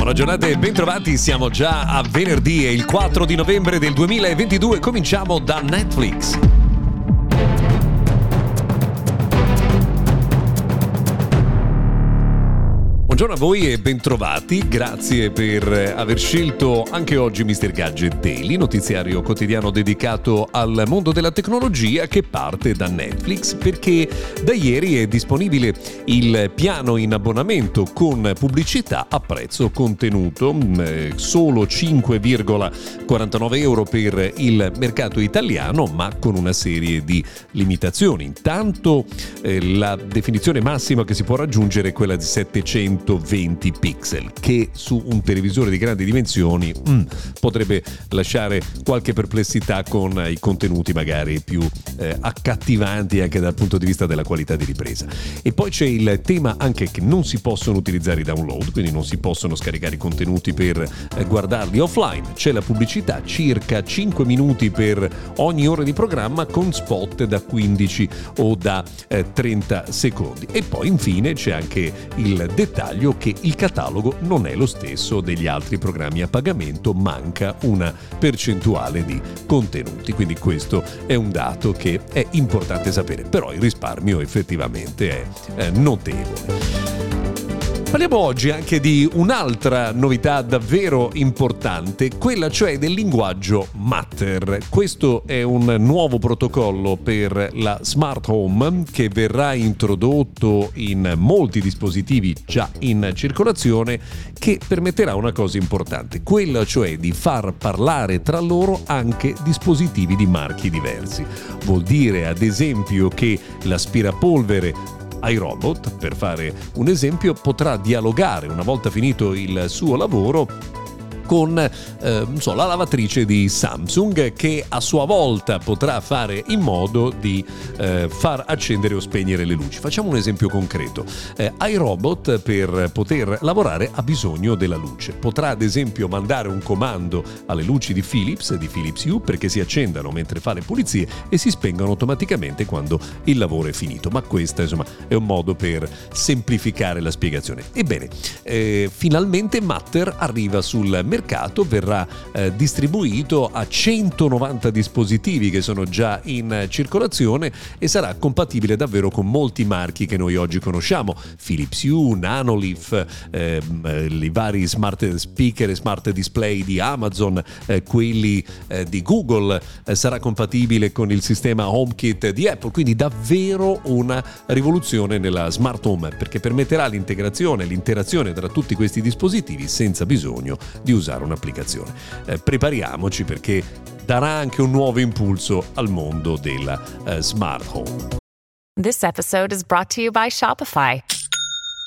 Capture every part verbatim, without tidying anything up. Buona giornata e bentrovati, siamo già a venerdì e il quattro di novembre del duemilaventidue cominciamo da Netflix. Buongiorno a voi e bentrovati, grazie per aver scelto anche oggi mister Gadget Daily, notiziario quotidiano dedicato al mondo della tecnologia che parte da Netflix, perché da ieri è disponibile il piano in abbonamento con pubblicità a prezzo contenuto, solo cinque virgola quarantanove euro per il mercato italiano, ma con una serie di limitazioni. Intanto eh, la definizione massima che si può raggiungere è quella di settecento centoventi pixel, che su un televisore di grandi dimensioni mm, potrebbe lasciare qualche perplessità con i contenuti magari più eh, accattivanti anche dal punto di vista della qualità di ripresa. E poi c'è il tema anche che non si possono utilizzare i download, quindi non si possono scaricare i contenuti per eh, guardarli offline. C'è la pubblicità, circa cinque minuti per ogni ora di programma, con spot da quindici o da eh, trenta secondi. E poi infine c'è anche il dettaglio che il catalogo non è lo stesso degli altri programmi a pagamento, manca una percentuale di contenuti, quindi questo è un dato che è importante sapere, però il risparmio effettivamente è notevole. Parliamo oggi anche di un'altra novità davvero importante, quella cioè del linguaggio Matter. Questo è un nuovo protocollo per la smart home che verrà introdotto in molti dispositivi già in circolazione, che permetterà una cosa importante, quella cioè di far parlare tra loro anche dispositivi di marchi diversi. Vuol dire ad esempio che l'aspirapolvere iRobot, per fare un esempio, potrà dialogare una volta finito il suo lavoro con eh, non so, la lavatrice di Samsung, che a sua volta potrà fare in modo di eh, far accendere o spegnere le luci. Facciamo un esempio concreto. Eh, iRobot, per poter lavorare, ha bisogno della luce. Potrà ad esempio mandare un comando alle luci di Philips, di Philips Hue, perché si accendano mentre fa le pulizie e si spengano automaticamente quando il lavoro è finito. Ma questo, insomma, è un modo per semplificare la spiegazione. Ebbene, eh, finalmente Matter arriva sul mercato. mercato verrà eh, distribuito a centonovanta dispositivi che sono già in circolazione e sarà compatibile davvero con molti marchi che noi oggi conosciamo: Philips Hue, Nanoleaf, eh, i vari smart speaker e smart display di Amazon, eh, quelli eh, di Google, eh, sarà compatibile con il sistema HomeKit di Apple, quindi davvero una rivoluzione nella smart home, perché permetterà l'integrazione, l'interazione tra tutti questi dispositivi senza bisogno di usare un'applicazione. Eh, prepariamoci, perché darà anche un nuovo impulso al mondo della uh, smart home. This episode is brought to you by Shopify.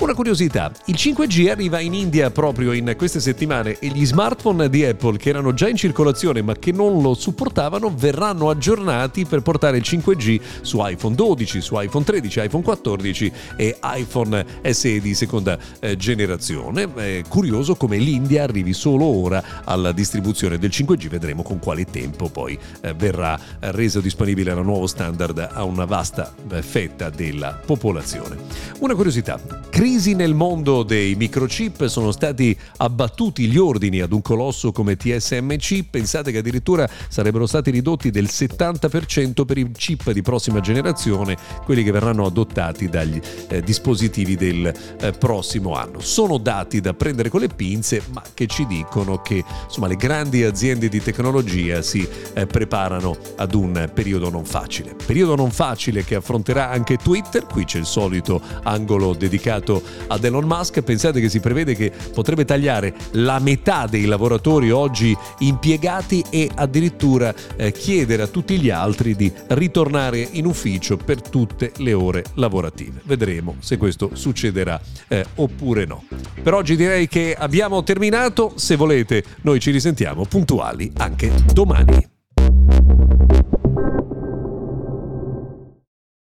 Una curiosità, il cinque G arriva in India proprio in queste settimane e gli smartphone di Apple che erano già in circolazione ma che non lo supportavano verranno aggiornati per portare il cinque G su iPhone dodici, su iPhone tredici, iPhone quattordici e iPhone S E di seconda eh, generazione. È curioso come l'India arrivi solo ora alla distribuzione del cinque G, vedremo con quale tempo poi eh, verrà reso disponibile il nuovo standard a una vasta eh, fetta della popolazione. Una curiosità, cre- crisi nel mondo dei microchip, sono stati abbattuti gli ordini ad un colosso come T S M C. Pensate che addirittura sarebbero stati ridotti del settanta per cento per i chip di prossima generazione, quelli che verranno adottati dagli eh, dispositivi del eh, prossimo anno. Sono dati da prendere con le pinze, ma che ci dicono che insomma le grandi aziende di tecnologia si eh, preparano ad un periodo non facile. Periodo non facile che affronterà anche Twitter. Qui c'è il solito angolo dedicato ad Elon Musk. Pensate che si prevede che potrebbe tagliare la metà dei lavoratori oggi impiegati e addirittura eh, chiedere a tutti gli altri di ritornare in ufficio per tutte le ore lavorative. Vedremo se questo succederà eh, oppure no. Per oggi direi che abbiamo terminato. Se volete, noi ci risentiamo puntuali anche domani.